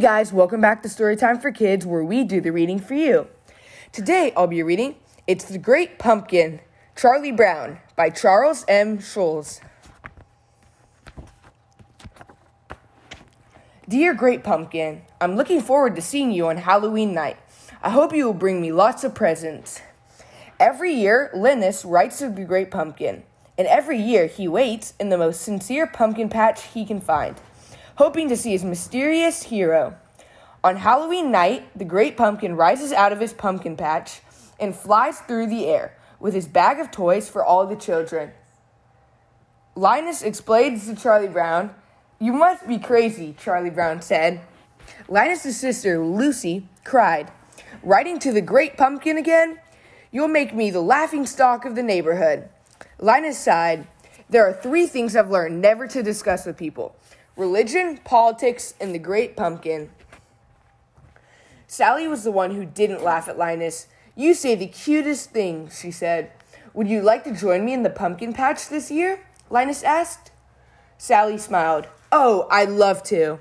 Hey guys, welcome back to Storytime for Kids, where we do the reading for you. Today I'll be reading It's the Great Pumpkin, Charlie Brown, by Charles M. Schulz. Dear Great Pumpkin, I'm looking forward to seeing you on Halloween night. I hope you will bring me lots of presents. Every year, Linus writes to the Great Pumpkin, and every year he waits in the most sincere pumpkin patch he can find, hoping to see his mysterious hero. On Halloween night, the Great Pumpkin rises out of his pumpkin patch and flies through the air with his bag of toys for all the children. Linus explains to Charlie Brown. "You must be crazy," Charlie Brown said. Linus's sister, Lucy, cried, "Writing to the Great Pumpkin again? You'll make me the laughingstock of the neighborhood." Linus sighed. "There are three things I've learned never to discuss with people: religion, politics, and the Great Pumpkin." Sally was the one who didn't laugh at Linus. "You say the cutest things," she said. "Would you like to join me in the pumpkin patch this year?" Linus asked. Sally smiled. "Oh, I'd love to."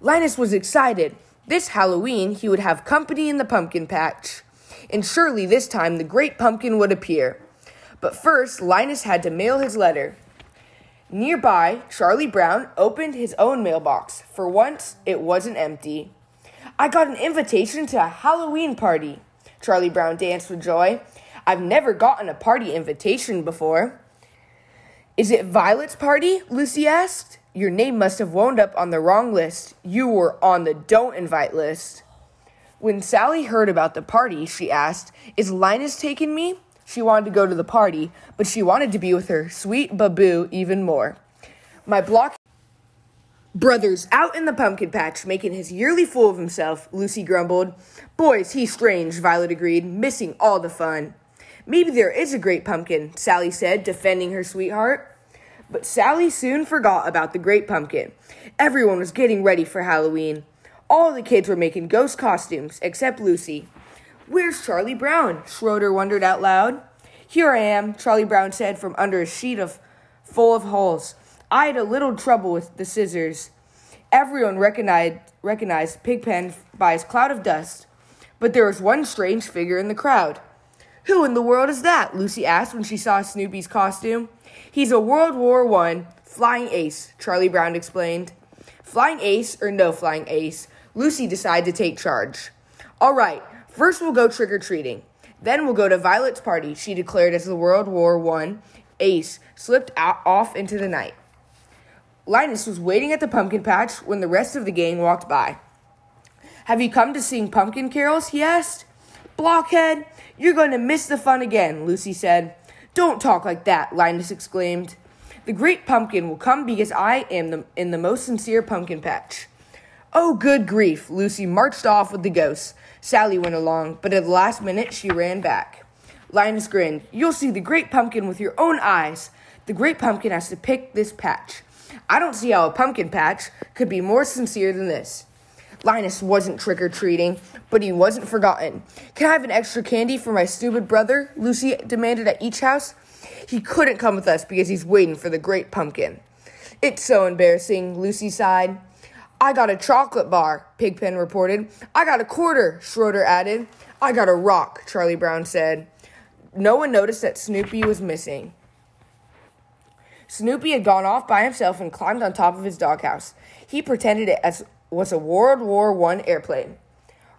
Linus was excited. This Halloween, he would have company in the pumpkin patch, and surely this time the Great Pumpkin would appear. But first, Linus had to mail his letter. Nearby, Charlie Brown opened his own mailbox. For once, it wasn't empty. "I got an invitation to a Halloween party." Charlie Brown danced with joy. "I've never gotten a party invitation before." "Is it Violet's party?" Lucy asked. "Your name must have wound up on the wrong list. You were on the don't invite list." When Sally heard about the party, she asked, "Is Linus taking me?" She wanted to go to the party, but she wanted to be with her sweet baboo even more. My block brother's out in the pumpkin patch, making his yearly fool of himself, Lucy grumbled. "Boys, he's strange," Violet agreed, "missing all the fun." "Maybe there is a great pumpkin," Sally said, defending her sweetheart. But Sally soon forgot about the Great Pumpkin. Everyone was getting ready for Halloween. All the kids were making ghost costumes, except Lucy. "Where's Charlie Brown?" Schroeder wondered out loud. "Here I am," Charlie Brown said from under a sheet full of holes. "I had a little trouble with the scissors." Everyone recognized Pigpen by his cloud of dust, but there was one strange figure in the crowd. "Who in the world is that?" Lucy asked when she saw Snoopy's costume. "He's a World War I flying ace," Charlie Brown explained. Flying ace or no flying ace, Lucy decided to take charge. "All right. First, we'll go trick-or-treating. Then we'll go to Violet's party," she declared as the World War I ace slipped off into the night. Linus was waiting at the pumpkin patch when the rest of the gang walked by. "Have you come to sing pumpkin carols?" he asked. "Blockhead, you're going to miss the fun again," Lucy said. "Don't talk like that," Linus exclaimed. "The Great Pumpkin will come because I am in the most sincere pumpkin patch." "Oh, good grief." Lucy marched off with the ghosts. Sally went along, but at the last minute, she ran back. Linus grinned. "You'll see the Great Pumpkin with your own eyes. The Great Pumpkin has to pick this patch. I don't see how a pumpkin patch could be more sincere than this." Linus wasn't trick-or-treating, but he wasn't forgotten. "Can I have an extra candy for my stupid brother?" Lucy demanded at each house. "He couldn't come with us because he's waiting for the Great Pumpkin." "It's so embarrassing," Lucy sighed. "I got a chocolate bar," Pigpen reported. "I got a quarter," Schroeder added. "I got a rock," Charlie Brown said. No one noticed that Snoopy was missing. Snoopy had gone off by himself and climbed on top of his doghouse. He pretended it was a World War I airplane.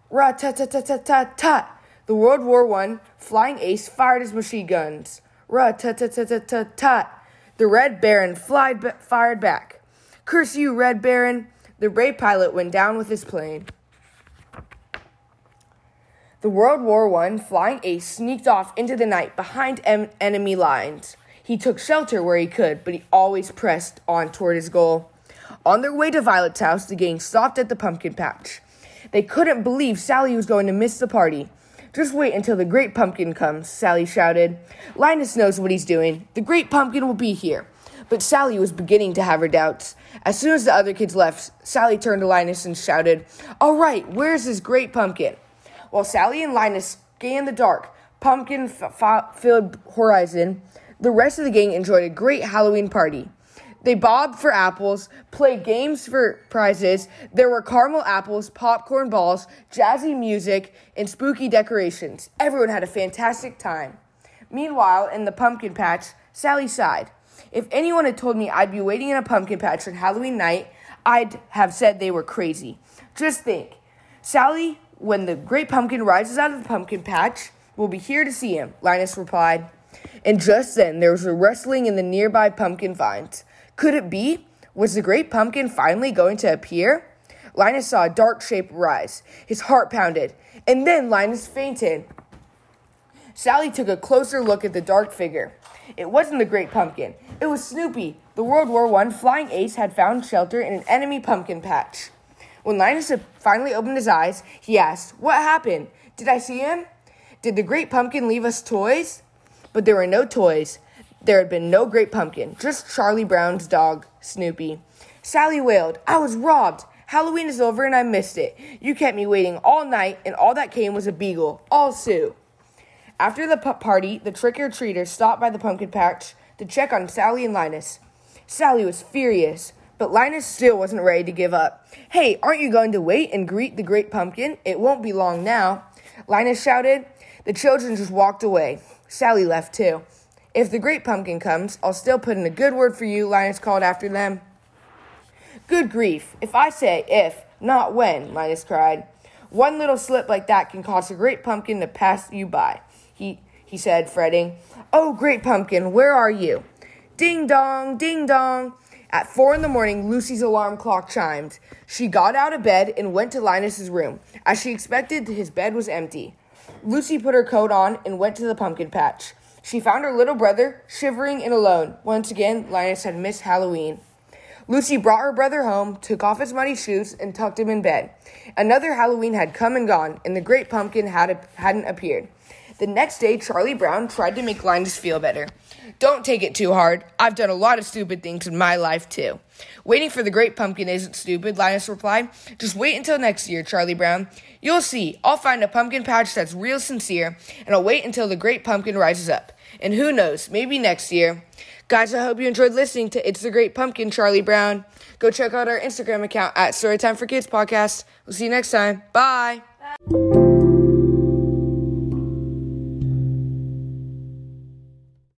Ra-ta-ta-ta-ta-ta-ta! The World War I flying ace fired his machine guns. Ra-ta-ta-ta-ta-ta! The Red Baron fired back. "Curse you, Red Baron!" The brave pilot went down with his plane. The World War I flying ace sneaked off into the night behind enemy lines. He took shelter where he could, but he always pressed on toward his goal. On their way to Violet's house, the gang stopped at the pumpkin patch. They couldn't believe Sally was going to miss the party. "Just wait until the Great Pumpkin comes," Sally shouted. "Linus knows what he's doing. The Great Pumpkin will be here." But Sally was beginning to have her doubts. As soon as the other kids left, Sally turned to Linus and shouted, "All right, where's this Great Pumpkin?" While Sally and Linus scanned the dark, pumpkin-filled horizon, the rest of the gang enjoyed a great Halloween party. They bobbed for apples, played games for prizes. There were caramel apples, popcorn balls, jazzy music, and spooky decorations. Everyone had a fantastic time. Meanwhile, in the pumpkin patch, Sally sighed. If anyone had told me I'd be waiting in a pumpkin patch on Halloween night, I'd have said they were crazy. Just think, Sally, when the great pumpkin rises out of the pumpkin patch, we'll be here to see him, Linus replied. And just then, there was a rustling in the nearby pumpkin vines. Could it be? Was the great pumpkin finally going to appear? Linus saw a dark shape rise. His heart pounded, and then Linus fainted. Sally took a closer look at the dark figure. It wasn't the great pumpkin. It was Snoopy. The World War I flying ace had found shelter in an enemy pumpkin patch. When Linus finally opened his eyes, he asked, "What happened? Did I see him? Did the great pumpkin leave us toys?" But there were no toys. There had been no great pumpkin, just Charlie Brown's dog, Snoopy. Sally wailed, "I was robbed. Halloween is over and I missed it. You kept me waiting all night, and all that came was a beagle, all Sue." After the party, the trick-or-treaters stopped by the pumpkin patch to check on Sally and Linus. Sally was furious, but Linus still wasn't ready to give up. "Hey, aren't you going to wait and greet the great pumpkin? It won't be long now," Linus shouted. The children just walked away. Sally left too. "If the great pumpkin comes, I'll still put in a good word for you," Linus called after them. "Good grief, if I say if, not when," Linus cried. "One little slip like that can cause a great pumpkin to pass you by," he said, fretting. "Oh, great pumpkin, where are you?" Ding dong, ding dong. At 4 a.m, Lucy's alarm clock chimed. She got out of bed and went to Linus's room. As she expected, his bed was empty. Lucy put her coat on and went to the pumpkin patch. She found her little brother, shivering and alone. Once again, Linus had missed Halloween. Lucy brought her brother home, took off his muddy shoes, and tucked him in bed. Another Halloween had come and gone, and the great pumpkin hadn't appeared. The next day, Charlie Brown tried to make Linus feel better. "Don't take it too hard. I've done a lot of stupid things in my life, too." "Waiting for the great pumpkin isn't stupid," Linus replied. "Just wait until next year, Charlie Brown. You'll see. I'll find a pumpkin patch that's real sincere, and I'll wait until the great pumpkin rises up. And who knows, maybe next year." Guys, I hope you enjoyed listening to It's the Great Pumpkin, Charlie Brown. Go check out our Instagram account at Storytime for Kids Podcast. We'll see you next time. Bye.